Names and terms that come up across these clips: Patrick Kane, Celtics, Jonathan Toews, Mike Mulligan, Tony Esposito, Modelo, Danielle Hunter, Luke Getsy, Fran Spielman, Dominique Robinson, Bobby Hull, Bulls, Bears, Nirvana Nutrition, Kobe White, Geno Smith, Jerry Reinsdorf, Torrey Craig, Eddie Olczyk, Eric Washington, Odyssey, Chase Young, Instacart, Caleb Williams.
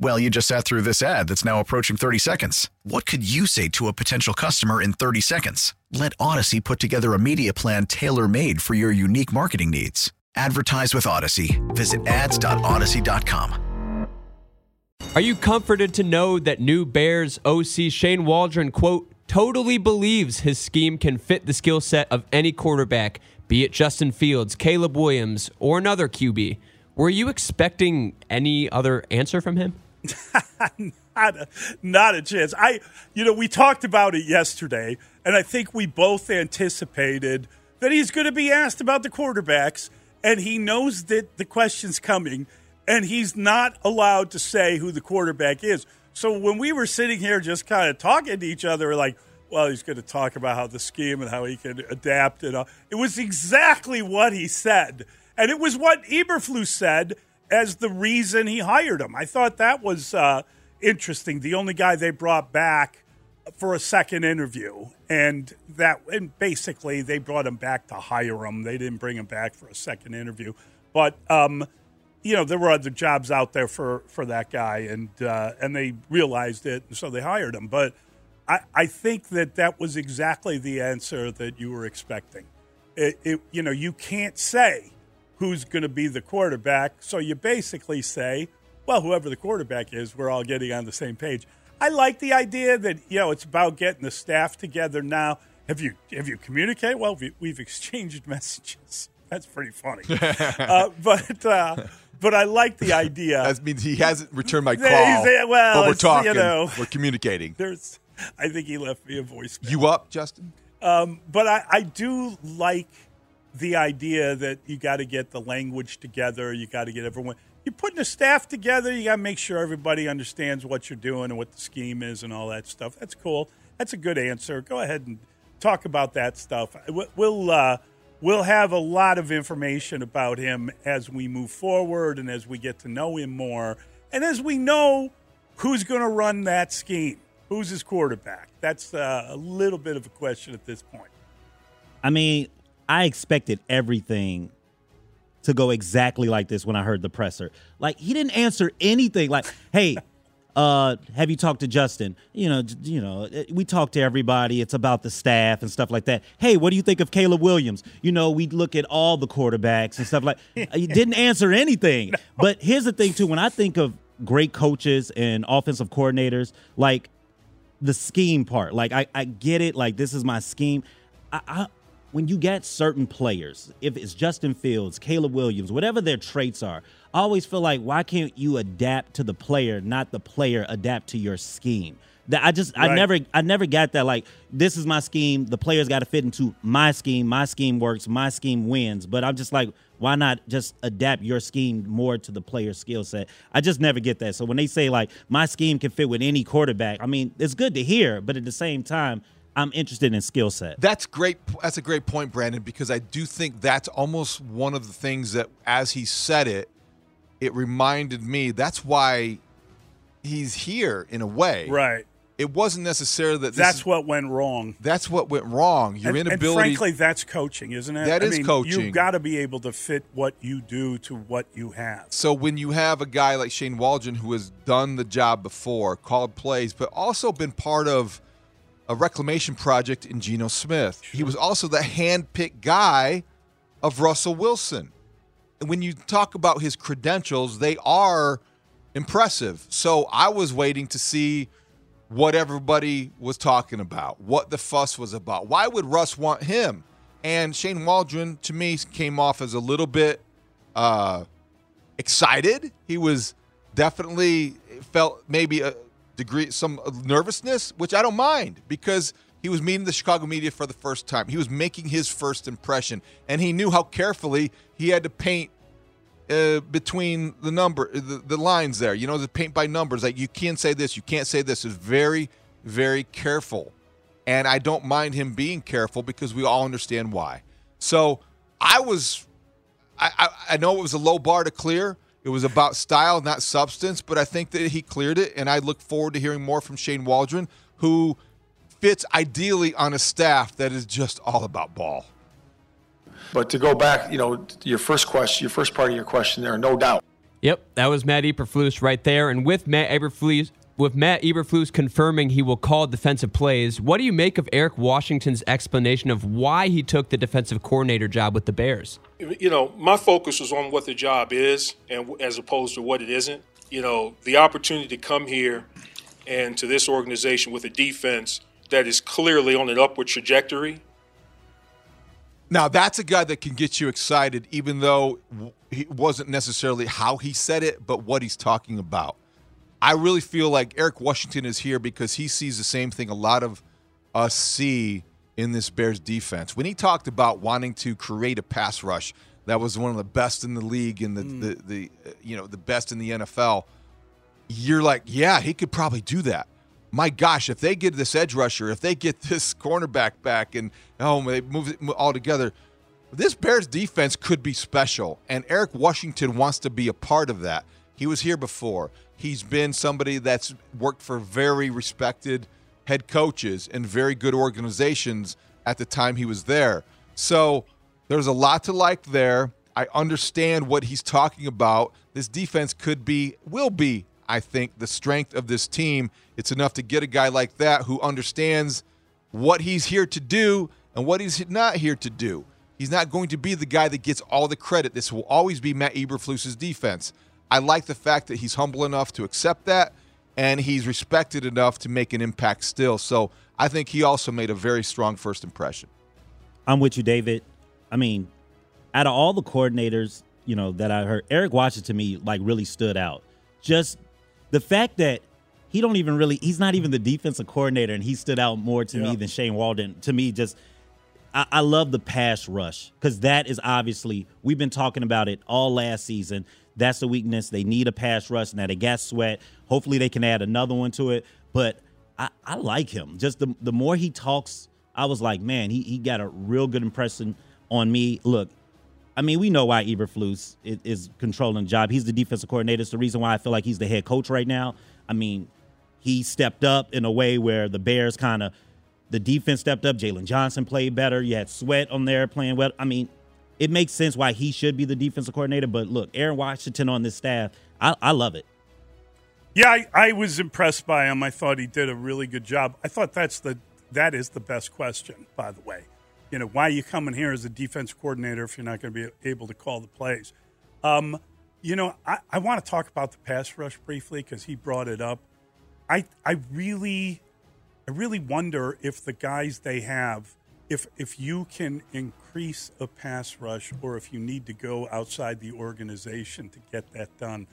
Well, you just sat through this ad that's now approaching 30 seconds. What could you say to a potential customer in 30 seconds? Let Odyssey put together a media plan tailor-made for your unique marketing needs. Advertise with Odyssey. Visit ads.odyssey.com. Are you comforted to know that new Bears OC Shane Waldron, quote, totally believes his scheme can fit the skill set of any quarterback, be it Justin Fields, Caleb Williams, or another QB? Were you expecting any other answer from him? Not a chance. We talked about it yesterday, and I think we both anticipated that he's going to be asked about the quarterbacks, and he knows that the question's coming, and he's not allowed to say who the quarterback is. So when we were sitting here just kind of talking to each other, like, well, he's going to talk about how the scheme and how he can adapt and all. It was exactly what he said, and it was what Eberflus said as the reason he hired him. I thought that was interesting. The only guy they brought back for a second interview, and basically they brought him back to hire him. They didn't bring him back for a second interview. But there were other jobs out there for that guy, and they realized it, and so they hired him. But I think that was exactly the answer that you were expecting. You can't say who's going to be the quarterback. So you basically say, well, whoever the quarterback is, we're all getting on the same page. I like the idea that, it's about getting the staff together now. Have you communicated? Well, we've exchanged messages. That's pretty funny. But I like the idea. That means he hasn't returned my call. Well, but we're talking. We're communicating. I think he left me a voicemail. You up, Justin? But I do like the idea that you got to get the language together. You got to get everyone. You're putting the staff together. You got to make sure everybody understands what you're doing and what the scheme is and all that stuff. That's cool. That's a good answer. Go ahead and talk about that stuff. We'll have a lot of information about him as we move forward and as we get to know him more and as we know who's going to run that scheme, who's his quarterback. That's a little bit of a question at this point. I mean, I expected everything to go exactly like this when I heard the presser. Like, he didn't answer anything. Like, hey, have you talked to Justin? We talked to everybody. It's about the staff and stuff like that. Hey, what do you think of Caleb Williams? We look at all the quarterbacks and stuff like that. He didn't answer anything. No. But here's the thing, too. When I think of great coaches and offensive coordinators, like the scheme part, like I get it. Like, this is my scheme. When you get certain players, if it's Justin Fields, Caleb Williams, whatever their traits are, I always feel like, why can't you adapt to the player, not the player adapt to your scheme? That right. I never got that. Like, this is my scheme. The player's got to fit into my scheme. My scheme works. My scheme wins. But I'm just like, why not just adapt your scheme more to the player's skill set? I just never get that. So when they say, like, my scheme can fit with any quarterback, I mean, it's good to hear, but at the same time, I'm interested in skill set. That's great. That's a great point, Brandon, because I do think that's almost one of the things that, as he said it, it reminded me. That's why he's here in a way. Right. It wasn't necessarily that. What went wrong. That's what went wrong. Your inability. And frankly, that's coaching, isn't it? That is coaching. You've got to be able to fit what you do to what you have. So when you have a guy like Shane Waldron who has done the job before, called plays, but also been part of a reclamation project in Geno Smith. Sure. He was also the hand-picked guy of Russell Wilson. And when you talk about his credentials, they are impressive. So I was waiting to see what everybody was talking about, what the fuss was about. Why would Russ want him? And Shane Waldron, to me, came off as a little bit excited. He was definitely felt maybe a degree, some nervousness, which I don't mind because he was meeting the Chicago media for the first time. He was making his first impression, and he knew how carefully he had to paint between the lines there, the paint by numbers. Like, you can't say this, you can't say this. Is very, very careful. And I don't mind him being careful because we all understand why. So I know it was a low bar to clear. It was about style, not substance, but I think that he cleared it, and I look forward to hearing more from Shane Waldron, who fits ideally on a staff that is just all about ball. But to go back, your first part of your question there, no doubt. Yep, that was Matt Eberflus right there. And with Matt Eberflus confirming he will call defensive plays, what do you make of Eric Washington's explanation of why he took the defensive coordinator job with the Bears? My focus was on what the job is and as opposed to what it isn't. The opportunity to come here and to this organization with a defense that is clearly on an upward trajectory. Now, that's a guy that can get you excited, even though it wasn't necessarily how he said it, but what he's talking about. I really feel like Eric Washington is here because he sees the same thing a lot of us see in this Bears defense. When he talked about wanting to create a pass rush that was one of the best in the league and the best in the NFL, you're like, yeah, he could probably do that. My gosh, if they get this edge rusher, if they get this cornerback back and they move it all together, this Bears defense could be special. And Eric Washington wants to be a part of that. He was here before. He's been somebody that's worked for very respected head coaches and very good organizations at the time he was there. So there's a lot to like there. I understand what he's talking about. This defense will be, I think, the strength of this team. It's enough to get a guy like that who understands what he's here to do and what he's not here to do. He's not going to be the guy that gets all the credit. This will always be Matt Eberflus's defense. I like the fact that he's humble enough to accept that, and he's respected enough to make an impact still. So I think he also made a very strong first impression. I'm with you, David. I mean, out of all the coordinators, that I heard, Eric Washington to me really stood out. Just the fact that he don't even really – he's not even the defensive coordinator, and he stood out more to me than Shane Waldron. To me, just – I love the pass rush because that is obviously – we've been talking about it all last season. That's the weakness. They need a pass rush. Now they got Sweat. Hopefully they can add another one to it. But I like him. Just the more he talks, I was like, man, he got a real good impression on me. Look, I mean, we know why Eberflus is controlling the job. He's the defensive coordinator. It's the reason why I feel like he's the head coach right now. I mean, he stepped up in a way where the Bears the defense stepped up. Jalen Johnson played better. You had Sweat on there playing well. I mean, it makes sense why he should be the defensive coordinator. But, look, Aaron Washington on this staff, I love it. Yeah, I was impressed by him. I thought he did a really good job. I thought that is the best question, by the way. Why are you coming here as a defense coordinator if you're not going to be able to call the plays? I want to talk about the pass rush briefly because he brought it up. I really wonder if the guys they have, if you can increase a pass rush or if you need to go outside the organization to get that done.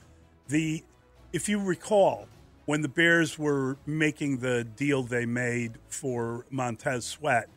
If you recall, when the Bears were making the deal they made for Montez Sweat,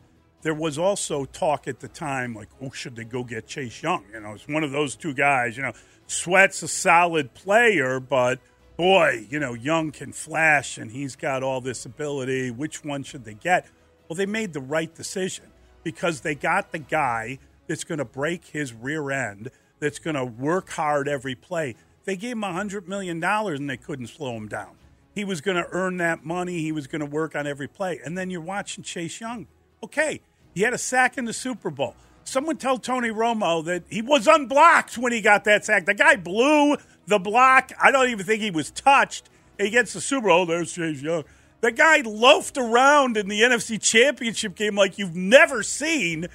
there was also talk at the time, should they go get Chase Young? It's one of those two guys. Sweat's a solid player, but, boy, Young can flash, and he's got all this ability. Which one should they get? Well, they made the right decision because they got the guy that's going to break his rear end, that's going to work hard every play. They gave him $100 million, and they couldn't slow him down. He was going to earn that money. He was going to work on every play. And then you're watching Chase Young. Okay, he had a sack in the Super Bowl. Someone tell Tony Romo that he was unblocked when he got that sack. The guy blew the block. I don't even think he was touched. He gets the Super Bowl. There's Chase Young. The guy loafed around in the NFC Championship game like you've never seen.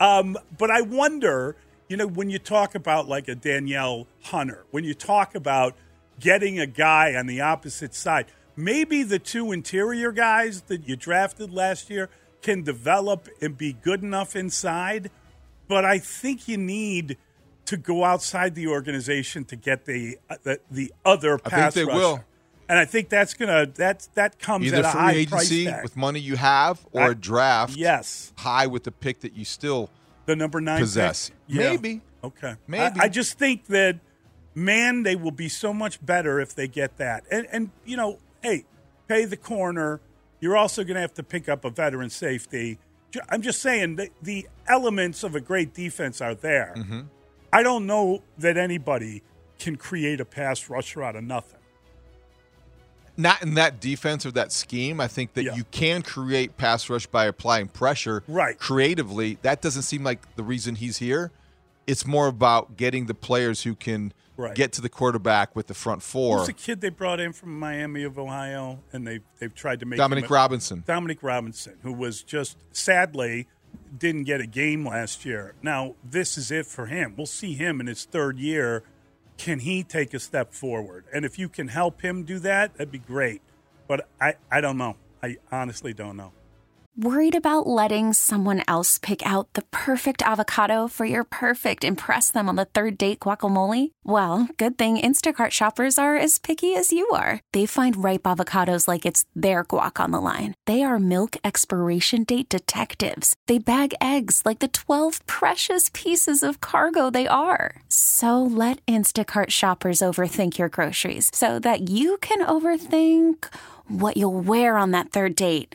But I wonder, you know, when you talk about like a Danielle Hunter, when you talk about getting a guy on the opposite side, maybe the two interior guys that you drafted last year can develop and be good enough inside. But I think you need to go outside the organization to get the other pass rusher. I think they will. And I think that's gonna that comes either at a high agency, price tag with money you have, or a draft high with the pick that you still the number 9 possess. Yeah. Maybe. Okay. Maybe. I just think that, man, they will be so much better if they get that. And you know, hey, pay the corner. You're also gonna have to pick up a veteran safety. I'm just saying the elements of a great defense are there. Mm-hmm. I don't know that anybody can create a pass rusher out of nothing. Not in that defense or that scheme. I think that you can create pass rush by applying pressure creatively. That doesn't seem like the reason he's here. It's more about getting the players who can get to the quarterback with the front four. Who's the kid they brought in from Miami of Ohio, and they've tried to make Dominique Robinson. Dominique Robinson, who was just sadly didn't get a game last year. Now, this is it for him. We'll see him in his third year. Can he take a step forward? And if you can help him do that, that'd be great. But I don't know. I honestly don't know. Worried about letting someone else pick out the perfect avocado for your perfect impress-them-on-the-third-date guacamole? Well, good thing Instacart shoppers are as picky as you are. They find ripe avocados like it's their guac on the line. They are milk expiration date detectives. They bag eggs like the 12 precious pieces of cargo they are. So let Instacart shoppers overthink your groceries so that you can overthink what you'll wear on that third date.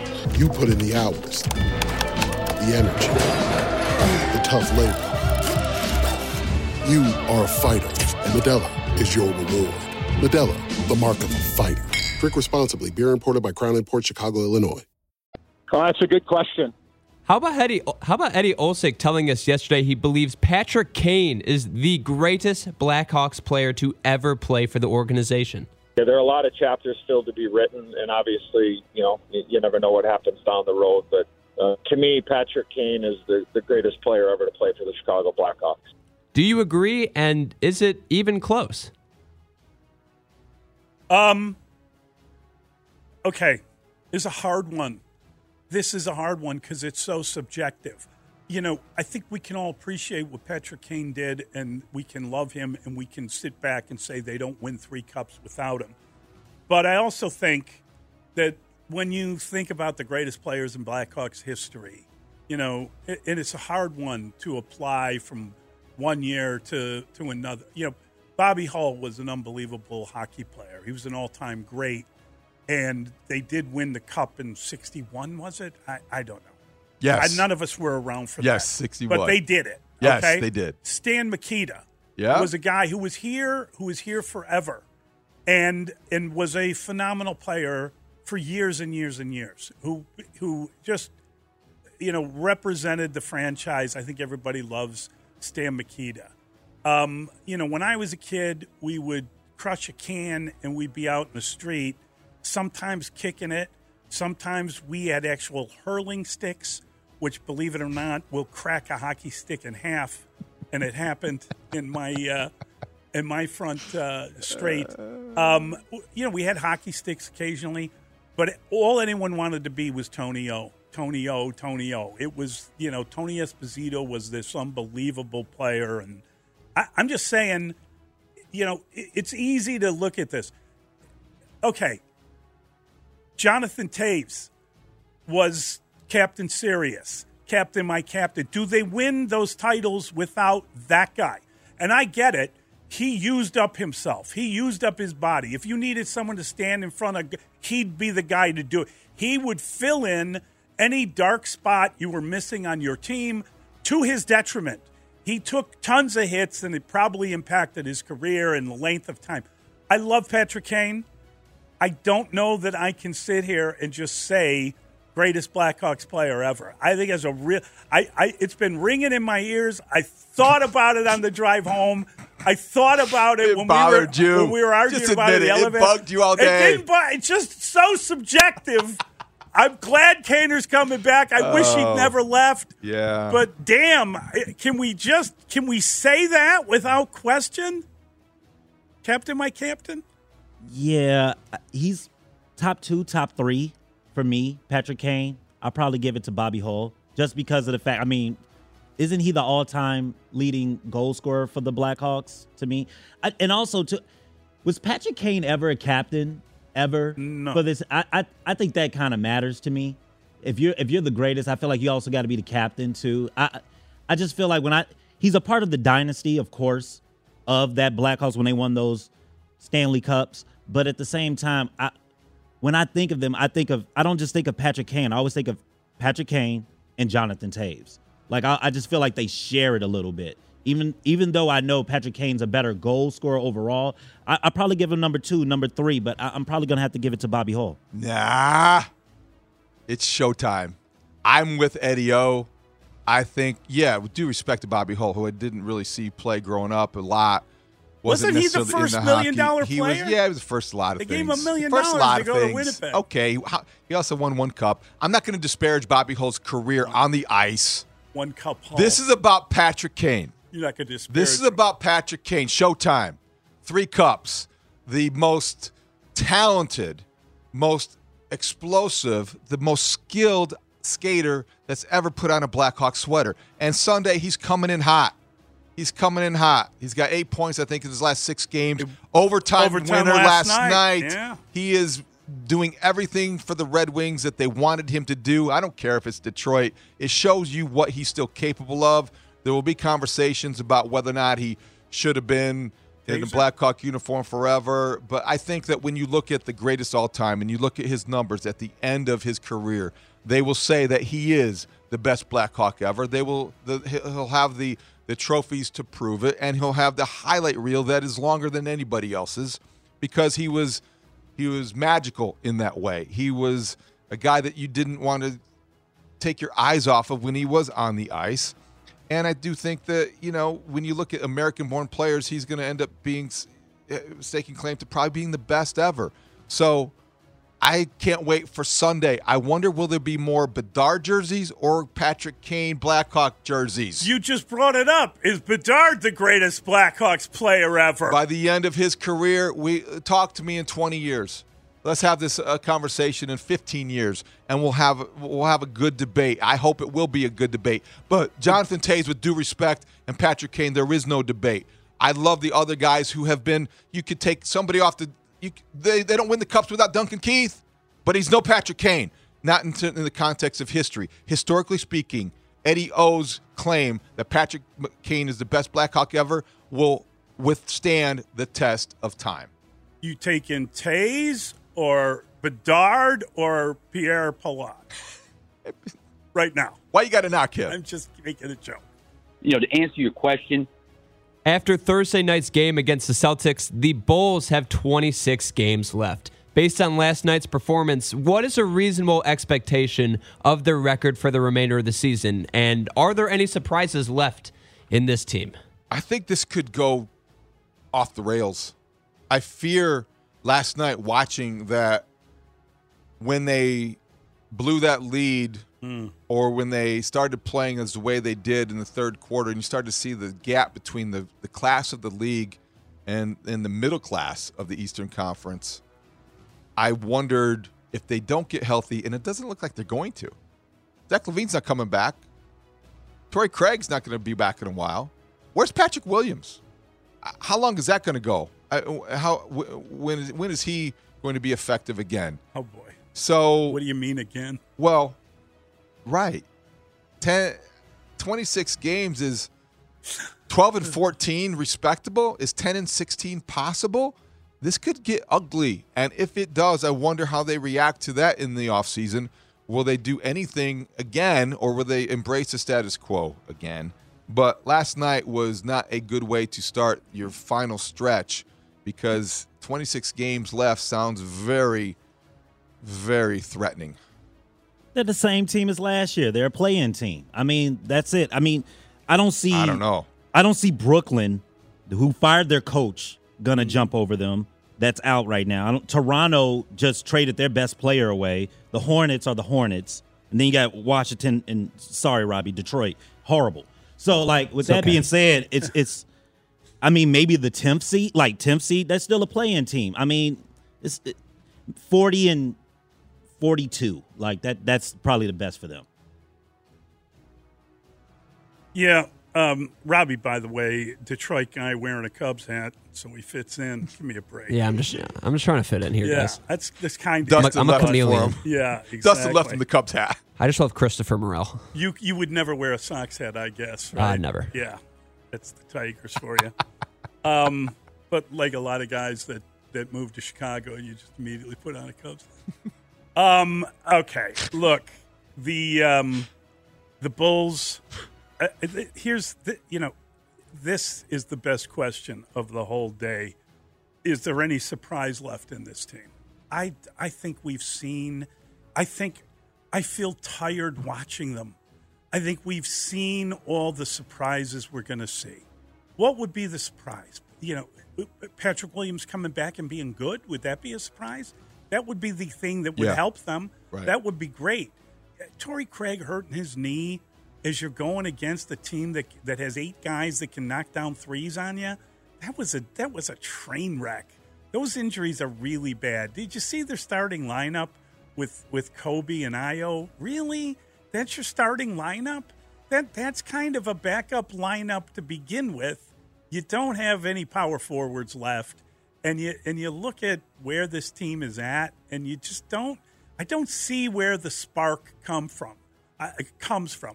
You put in the hours, the energy, the tough labor. You are a fighter, and Modelo is your reward. Modelo, the mark of a fighter. Drink responsibly. Beer imported by Crown Imports, Chicago, Illinois. Oh, that's a good question. How about Eddie Olczyk telling us yesterday he believes Patrick Kane is the greatest Blackhawks player to ever play for the organization? Yeah, there are a lot of chapters still to be written, and obviously, you know, you never know what happens down the road. But to me, Patrick Kane is the greatest player ever to play for the Chicago Blackhawks. Do you agree, and is it even close? Okay, it's a hard one. This is a hard one because it's so subjective. You know, I think we can all appreciate what Patrick Kane did, and we can love him, and we can sit back and say they don't win 3 cups without him. But I also think that when you think about the greatest players in Blackhawks history, you know, and it's a hard one to apply from one year to another. You know, Bobby Hull was an unbelievable hockey player. He was an all-time great, and they did win the cup in 61, was it? I don't know. Yes. None of us were around for that. Yes, 61. But they did it. Yes, okay? They did. Stan Mikita was a guy who was here forever and was a phenomenal player for years and years and years, who just, you know, represented the franchise. I think everybody loves Stan Mikita. You know, when I was a kid, we would crush a can and we'd be out in the street, sometimes kicking it. Sometimes we had actual hurling sticks. which, believe it or not, will crack a hockey stick in half. And it happened in my front straight. You know, we had hockey sticks occasionally, but all anyone wanted to be was Tony O. It was, you know, Tony Esposito was this unbelievable player. And I'm just saying, you know, it's easy to look at this. Okay, Jonathan Toews was Captain Sirius, Captain My Captain. Do they win those titles without that guy? And I get it. He used up himself. He used up his body. If you needed someone to stand in front of, he'd be the guy to do it. He would fill in any dark spot you were missing on your team to his detriment. He took tons of hits, and it probably impacted his career and the length of time. I love Patrick Kane. I don't know that I can sit here and just say greatest Blackhawks player ever. I think as a real, it's been ringing in my ears. I thought about it on the drive home. I thought about it when we were arguing about the elevator. It bugged you all day. It's just so subjective. I'm glad Kaner's coming back. I wish he'd never left. Yeah. But damn, can we say that without question? Captain, my captain. Yeah, he's top two, top three for me, Patrick Kane. I'll probably give it to Bobby Hull just because of the fact, I mean, isn't he the all-time leading goal scorer for the Blackhawks to me? Was Patrick Kane ever a captain ever? No. For this? I think that kind of matters to me. If you're the greatest, I feel like you also got to be the captain too. I just feel like he's a part of the dynasty, of course, of that Blackhawks when they won those Stanley Cups. But at the same time, when I think of them, I don't just think of Patrick Kane. I always think of Patrick Kane and Jonathan Toews. Like, I just feel like they share it a little bit. Even though I know Patrick Kane's a better goal scorer overall, I probably give him number two, number three, but I'm probably going to have to give it to Bobby Hull. Nah, it's showtime. I'm with Eddie O. I think, yeah, with due respect to Bobby Hull, who I didn't really see play growing up a lot. Wasn't he the first $1 million player? He was the first lot of things. They gave him $1 million to go to Winnipeg. Okay, he also won one cup. I'm not going to disparage Bobby Hull's career on the ice. One cup Hull. This is about Patrick Kane. You're not going to disparage. This is about Patrick Kane. Showtime. 3 cups. The most talented, most explosive, the most skilled skater that's ever put on a Blackhawk sweater. And Sunday, he's coming in hot. He's got 8 points, I think, in his last 6 games. Overtime winner last night. Yeah. He is doing everything for the Red Wings that they wanted him to do. I don't care if it's Detroit. It shows you what he's still capable of. There will be conversations about whether or not he should have been in the Blackhawk uniform forever. But I think that when you look at the greatest all-time and you look at his numbers at the end of his career, they will say that he is the best Blackhawk ever. He'll have the trophies to prove it, and he'll have the highlight reel that is longer than anybody else's because he was magical in that way. He was a guy that you didn't want to take your eyes off of when he was on the ice. And I do think that, you know, when you look at American-born players, he's going to end up staking claim to probably being the best ever. So I can't wait for Sunday. I wonder, will there be more Bedard jerseys or Patrick Kane Blackhawk jerseys? You just brought it up. Is Bedard the greatest Blackhawks player ever? By the end of his career, talk to me in 20 years. Let's have this conversation in 15 years, and we'll have a good debate. I hope it will be a good debate. But Jonathan Toews, with due respect, and Patrick Kane, there is no debate. I love the other guys who have been. You could take somebody off the. They don't win the Cups without Duncan Keith, but he's no Patrick Kane, not in the context of history. Historically speaking, Eddie O's claim that Patrick Kane is the best Blackhawk ever will withstand the test of time. You take in Toews or Bedard or Pierre Pallad right now. Why you got to knock him? I'm just making a joke. You know, to answer your question, after Thursday night's game against the Celtics, the Bulls have 26 games left. Based on last night's performance, what is a reasonable expectation of their record for the remainder of the season? And are there any surprises left in this team? I think this could go off the rails. I fear last night watching that when they blew that lead or when they started playing as the way they did in the third quarter, and you started to see the gap between the class of the league and the middle class of the Eastern Conference, I wondered if they don't get healthy, and it doesn't look like they're going to. Zach LaVine's not coming back. Torrey Craig's not going to be back in a while. Where's Patrick Williams? How long is that going to go? When is he going to be effective again? Oh, boy. So what do you mean again? Well, right. 26 games is 12 and 14 respectable? Is 10 and 16 possible? This could get ugly. And if it does, I wonder how they react to that in the offseason. Will they do anything again, or will they embrace the status quo again? But last night was not a good way to start your final stretch, because 26 games left sounds very, very threatening. They're the same team as last year. They're a play-in team. I mean, that's it. I mean, I don't see Brooklyn, who fired their coach, gonna jump over them. That's out right now. Toronto just traded their best player away. The Hornets are the Hornets. And then you got Washington and, sorry, Robbie, Detroit. Horrible. So, like, with that being said, it's I mean, maybe the 10th seed, that's still a play-in team. I mean, it's 40 and 42. Like, that's probably the best for them. Yeah. Robbie, by the way, Detroit guy wearing a Cubs hat, so he fits in. Give me a break. Yeah, I'm just trying to fit in here, guys. Yeah, that's kind of. I'm a chameleon. Yeah, exactly. Dustin left him the Cubs hat. I just love Christopher Morel. You would never wear a Sox hat, I guess. Right? Never. Yeah, that's the Tigers for you. But like a lot of guys that moved to Chicago, you just immediately put on a Cubs hat. Okay, look, the Bulls. This is the best question of the whole day. Is there any surprise left in this team? I think we've seen. I feel tired watching them. I think we've seen all the surprises we're going to see. What would be the surprise? Patrick Williams coming back and being good, would that be a surprise? That would be the thing that would help them. Right. That would be great. Torrey Craig hurting his knee. As you're going against a team that has 8 guys that can knock down threes on you, that was a train wreck. Those injuries are really bad. Did you see their starting lineup with Kobe and Ayo? Really? That's your starting lineup? That's kind of a backup lineup to begin with. You don't have any power forwards left, and you look at where this team is at, and you just don't. I don't see where the spark comes from.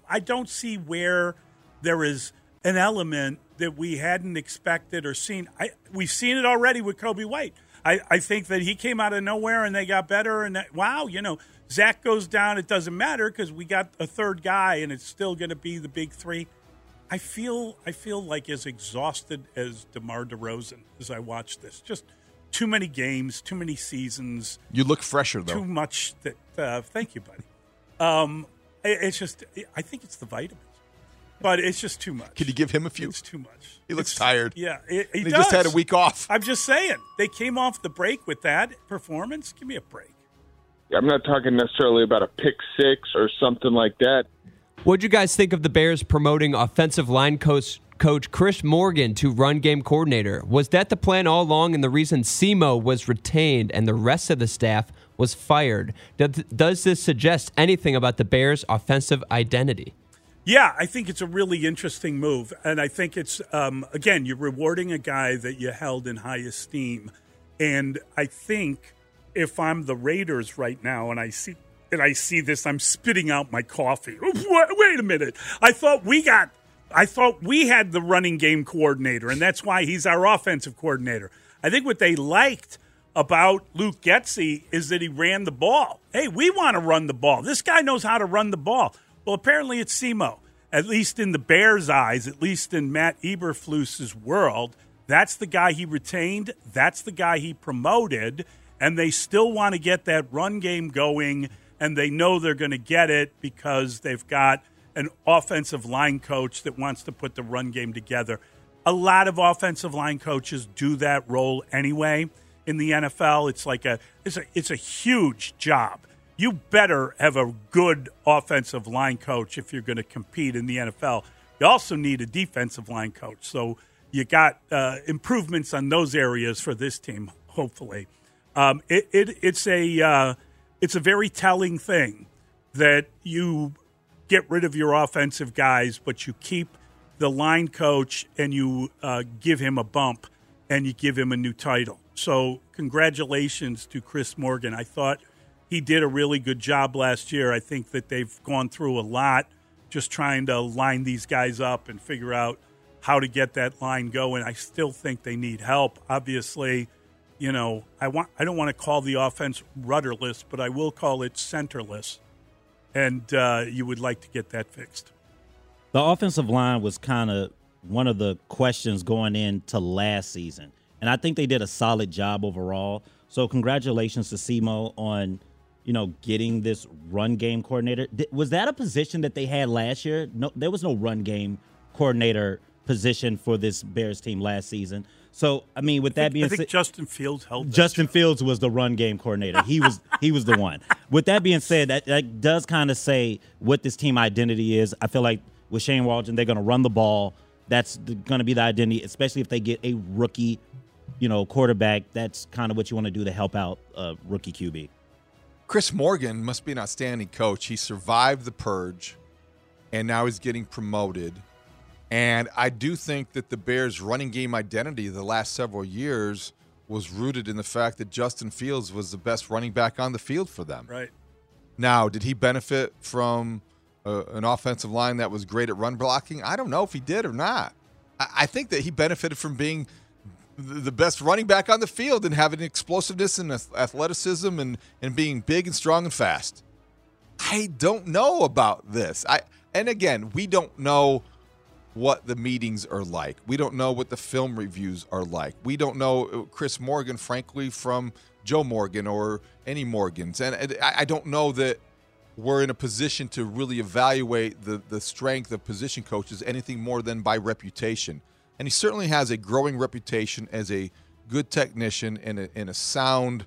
I don't see where there is an element that we hadn't expected or seen. We've seen it already with Kobe White. I think that he came out of nowhere and they got better. And Zach goes down. It doesn't matter because we got a third guy and it's still going to be the big three. I feel like as exhausted as DeMar DeRozan as I watch this. Just too many games, too many seasons. You look fresher though. Too much. Thank you, buddy. It's just, I think it's the vitamins, but it's just too much. Can you give him a few? It's too much. He looks tired. Yeah, he does. He just had a week off. I'm just saying, they came off the break with that performance. Give me a break. Yeah, I'm not talking necessarily about a pick six or something like that. What'd you guys think of the Bears promoting offensive line coach Chris Morgan to run game coordinator? Was that the plan all along and the reason Simo was retained and the rest of the staff was fired? Does this suggest anything about the Bears' offensive identity? Yeah, I think it's a really interesting move. And I think it's, again, you're rewarding a guy that you held in high esteem. And I think if I'm the Raiders right now and I see this, I'm spitting out my coffee. Wait a minute. I thought we had the running game coordinator, and that's why he's our offensive coordinator. I think what they liked about Luke Getsy is that he ran the ball. Hey, we want to run the ball. This guy knows how to run the ball. Well, apparently it's Simo, at least in the Bears' eyes, at least in Matt Eberflus's world. That's the guy he retained. That's the guy he promoted. And they still want to get that run game going, and they know they're going to get it because they've got – an offensive line coach that wants to put the run game together. A lot of offensive line coaches do that role anyway in the NFL. It's a huge job. you better have a good offensive line coach if you're going to compete in the NFL. You also need a defensive line coach. So you got improvements on those areas for this team, hopefully. It's a very telling thing that you get rid of your offensive guys, but you keep the line coach and you give him a bump and you give him a new title. So congratulations to Chris Morgan. I thought he did a really good job last year. I think that they've gone through a lot just trying to line these guys up and figure out how to get that line going. I still think they need help. Obviously, you know, I don't want to call the offense rudderless, but I will call it centerless. And you would like to get that fixed. The offensive line was kind of one of the questions going into last season. And I think they did a solid job overall. So congratulations to Simo on, you know, getting this run game coordinator. Was that a position that they had last year? No, there was no run game coordinator position for this Bears team last season. So, I mean, with that being said, I think Justin Fields held. Justin Fields was the run game coordinator. He was the one. With that being said, that does kind of say what this team identity is. I feel like with Shane Waldron, they're going to run the ball. That's going to be the identity, especially if they get a rookie, you know, quarterback. That's kind of what you want to do to help out a rookie QB. Chris Morgan must be an outstanding coach. He survived the purge, and now he's getting promoted. And I do think that the Bears' running game identity the last several years was rooted in the fact that Justin Fields was the best running back on the field for them. Right. Now, did he benefit from an offensive line that was great at run blocking? I don't know if he did or not. I think that he benefited from being the best running back on the field and having explosiveness and athleticism and being big and strong and fast. I don't know about this. And again, we don't know what the meetings are like. We don't know what the film reviews are like. We don't know Chris Morgan, frankly, from Joe Morgan or any Morgans. And I don't know that we're in a position to really evaluate the strength of position coaches anything more than by reputation. And he certainly has a growing reputation as a good technician and a sound,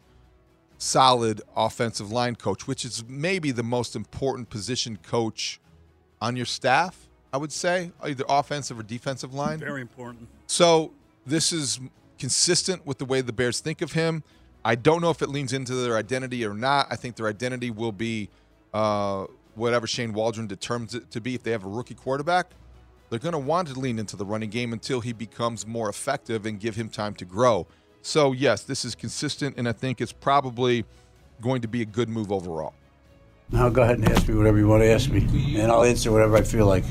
solid offensive line coach, which is maybe the most important position coach on your staff, I would say, either offensive or defensive line. Very important. So this is consistent with the way the Bears think of him. I don't know if it leans into their identity or not. I think their identity will be whatever Shane Waldron determines it to be. If they have a rookie quarterback, they're going to want to lean into the running game until he becomes more effective and give him time to grow. So, yes, this is consistent, and I think it's probably going to be a good move overall. Now go ahead and ask me whatever you want to ask me, and I'll answer whatever I feel like.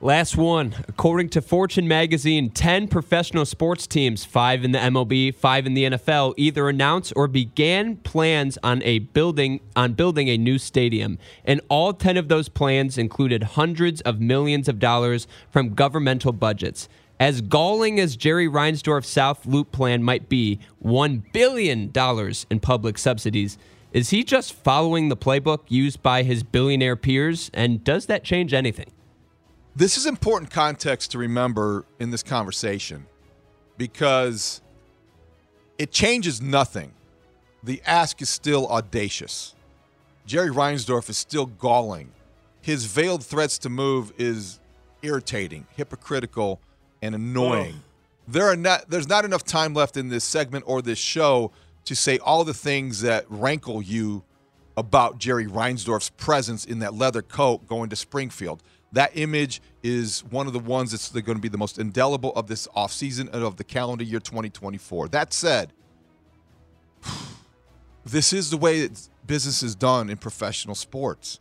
Last one. According to Fortune magazine, 10 professional sports teams, 5 in the MLB, 5 in the NFL, either announced or began plans on building a new stadium. And all 10 of those plans included hundreds of millions of dollars from governmental budgets. As galling as Jerry Reinsdorf's South Loop plan might be, $1 billion in public subsidies, is he just following the playbook used by his billionaire peers? And does that change anything? This is important context to remember in this conversation because it changes nothing. The ask is still audacious. Jerry Reinsdorf is still galling. His veiled threats to move is irritating, hypocritical, and annoying. There's not enough time left in this segment or this show to say all the things that rankle you about Jerry Reinsdorf's presence in that leather coat going to Springfield. That image is one of the ones that's going to be the most indelible of this offseason and of the calendar year 2024. That said, this is the way that business is done in professional sports.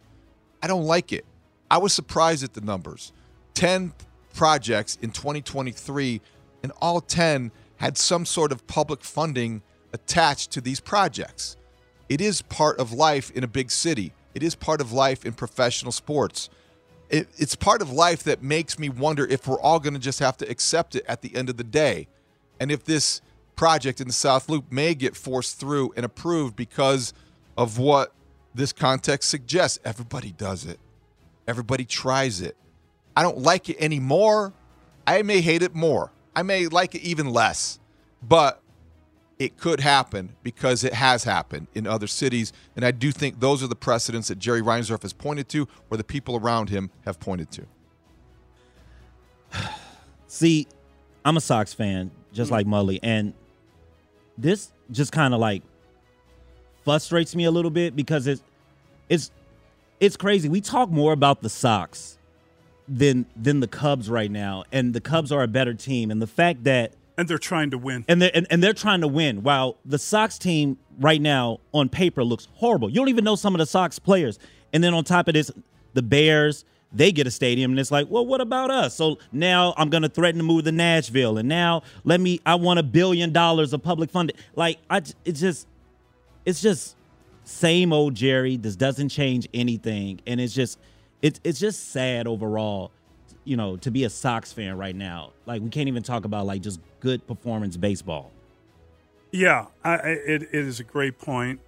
I don't like it. I was surprised at the numbers. 10 projects in 2023, and all 10 had some sort of public funding attached to these projects. It is part of life in a big city. It is part of life in professional sports. It's part of life that makes me wonder if we're all going to just have to accept it at the end of the day. And if this project in the South Loop may get forced through and approved because of what this context suggests. Everybody does it. Everybody tries it. I don't like it anymore. I may hate it more. I may like it even less. But it could happen because it has happened in other cities. And I do think those are the precedents that Jerry Reinsdorf has pointed to or the people around him have pointed to. See, I'm a Sox fan, just like Mully. And this just kind of like frustrates me a little bit because it's crazy. We talk more about the Sox than the Cubs right now. And the Cubs are a better team. And the fact that they're trying to win. And they're trying to win. While the Sox team right now on paper looks horrible. You don't even know some of the Sox players. And then on top of this, the Bears, they get a stadium, and it's like, well, what about us? So now I'm going to threaten to move to Nashville, and now I want $1 billion of public funding. Like, it's just same old Jerry. This doesn't change anything, and it's just sad overall. You know, to be a Sox fan right now, like we can't even talk about like just good performance baseball. Yeah, it is a great point,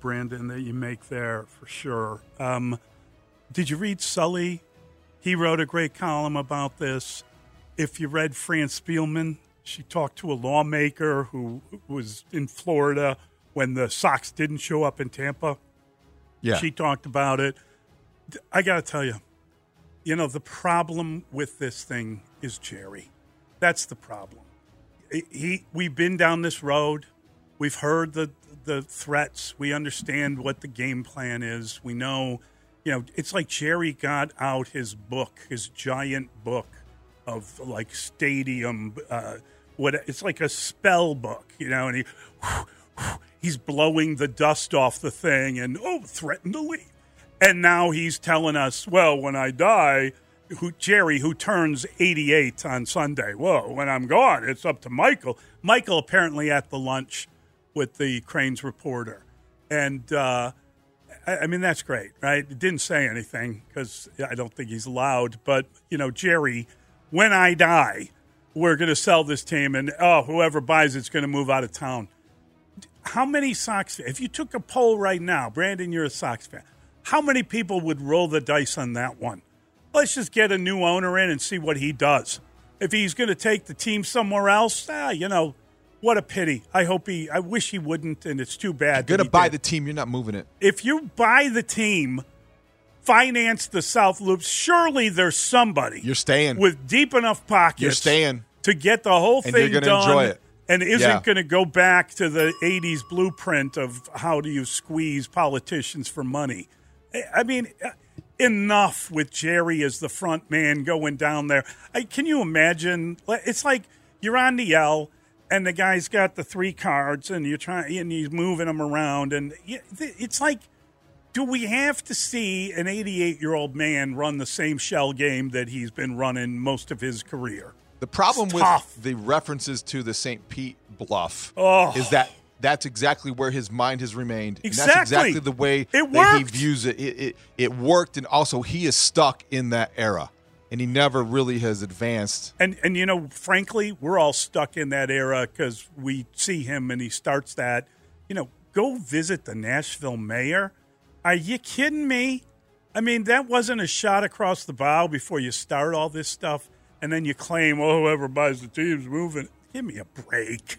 Brandon, that you make there for sure. Did you read Sully? He wrote a great column about this. If you read Fran Spielman, she talked to a lawmaker who was in Florida when the Sox didn't show up in Tampa. Yeah, she talked about it. I got to tell you. You know, the problem with this thing is Jerry. That's the problem. We've been down this road. We've heard the threats. We understand what the game plan is. We know, you know, it's like Jerry got out his book, his giant book of like stadium. It's like a spell book, you know, and he's blowing the dust off the thing and, threaten to leave. And now he's telling us, well, when I die, Jerry, who turns 88 on Sunday, when I'm gone, it's up to Michael. Michael apparently at the lunch with the Cranes reporter. And, I mean, that's great, right? Didn't say anything because I don't think he's allowed. But, you know, Jerry, when I die, we're going to sell this team. And, whoever buys it's going to move out of town. How many Sox fans? If you took a poll right now, Brandon, you're a Sox fan. How many people would roll the dice on that one? Let's just get a new owner in and see what he does. If he's going to take the team somewhere else, you know, what a pity. I wish he wouldn't, and it's too bad. If you're going to buy the team, you're not moving it. If you buy the team, finance the South Loops, surely there's somebody. You're staying. With deep enough pockets. You're staying. To get the whole thing done. And you're going to enjoy it. And isn't going to go back to the 80s blueprint of how do you squeeze politicians for money. I mean, enough with Jerry as the front man going down there. Can you imagine? It's like you're on the L, and the guy's got the 3 cards, and he's moving them around, and it's like, do we have to see an 88-year-old man run the same shell game that he's been running most of his career? The problem with the references to the St. Pete Bluff is that. That's exactly where his mind has remained. Exactly. And that's exactly the way that he views it. It worked, and also he is stuck in that era, and he never really has advanced. And you know, frankly, we're all stuck in that era because we see him and he starts that. You know, go visit the Nashville mayor. Are you kidding me? I mean, that wasn't a shot across the bow before you start all this stuff, and then you claim, whoever buys the team's moving. Give me a break.